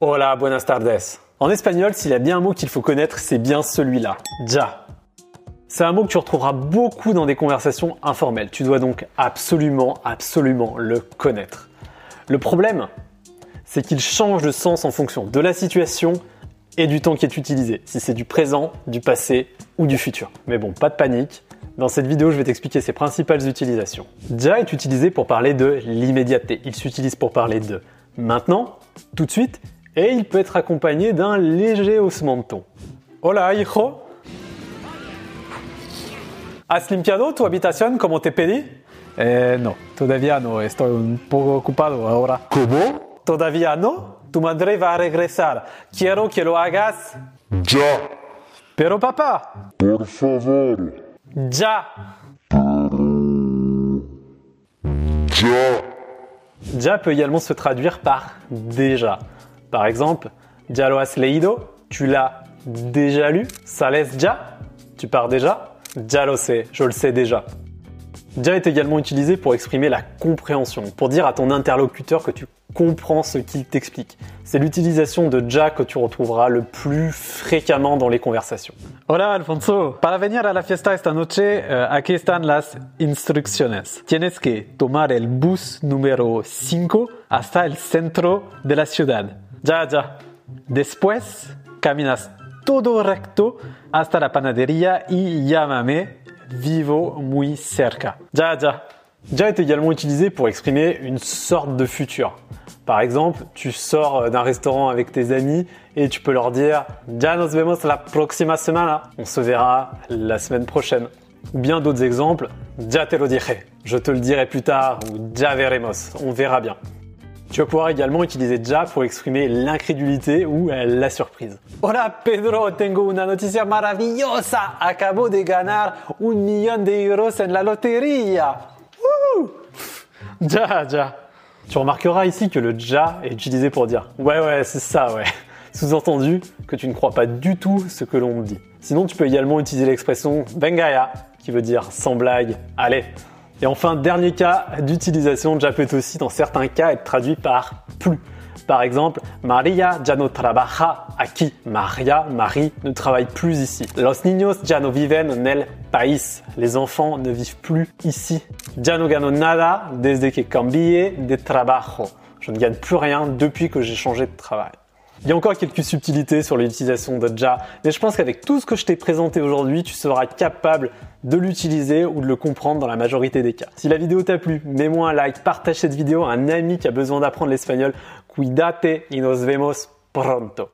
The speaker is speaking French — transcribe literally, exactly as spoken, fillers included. Hola, buenas tardes. En espagnol, s'il y a bien un mot qu'il faut connaître, c'est bien celui-là. Ya. C'est un mot que tu retrouveras beaucoup dans des conversations informelles. Tu dois donc absolument, absolument le connaître. Le problème, c'est qu'il change de sens en fonction de la situation et du temps qui est utilisé. Si c'est du présent, du passé ou du futur. Mais bon, pas de panique. Dans cette vidéo, je vais t'expliquer ses principales utilisations. Ya est utilisé pour parler de l'immédiateté. Il s'utilise pour parler de maintenant, tout de suite. Et il peut être accompagné d'un léger haussement de ton. Hola, hijo. Has limpiado tu habitación como te pedí? Eh, no. Todavía no. Estoy un poco ocupado ahora. ¿Cómo? Todavía no. Tu madre va a regresar. Quiero que lo hagas. Ya. Pero papá. Por favor. Ya. Ya. Ya peut également se traduire par déjà. Par exemple, ya lo has leído, tu l'as déjà lu. Sales ya, tu pars déjà. Ya lo sé, je le sais déjà. Ya est également utilisé pour exprimer la compréhension, pour dire à ton interlocuteur que tu comprends ce qu'il t'explique. C'est l'utilisation de ya que tu retrouveras le plus fréquemment dans les conversations. Hola Alfonso, para venir a la fiesta esta noche, uh, aquí están las instrucciones. Tienes que tomar el bus número cinco hasta el centro de la ciudad. Ya, ya. Después, caminas todo recto hasta la panadería y llámame vivo muy cerca. Ya, ya. Ya est également utilisé pour exprimer une sorte de futur. Par exemple, tu sors d'un restaurant avec tes amis et tu peux leur dire Ya nos vemos la próxima semana. On se verra la semaine prochaine. Ou bien d'autres exemples, Ya te lo dije. Je te le dirai plus tard. Ou Ya veremos. On verra bien. Tu vas pouvoir également utiliser ya pour exprimer l'incrédulité ou la surprise. Hola Pedro, tengo una noticia maravillosa. Acabo de ganar un millón de euros en la lotería. Wouhou! Ya, ya. Tu remarqueras ici que le ya est utilisé pour dire ouais, ouais, c'est ça, ouais. Sous-entendu que tu ne crois pas du tout ce que l'on dit. Sinon, tu peux également utiliser l'expression venga ya, qui veut dire sans blague, allez. Et enfin, dernier cas d'utilisation, ya peut aussi dans certains cas être traduit par plus. Par exemple, Maria ya no trabaja aquí. Maria, Marie, ne travaille plus ici. Los niños ya no viven en el país. Les enfants ne vivent plus ici. Ya no gano nada desde que cambié de trabajo. Je ne gagne plus rien depuis que j'ai changé de travail. Il y a encore quelques subtilités sur l'utilisation de ya, mais je pense qu'avec tout ce que je t'ai présenté aujourd'hui, tu seras capable de l'utiliser ou de le comprendre dans la majorité des cas. Si la vidéo t'a plu, mets-moi un like, partage cette vidéo à un ami qui a besoin d'apprendre l'espagnol. Cuídate y nos vemos pronto.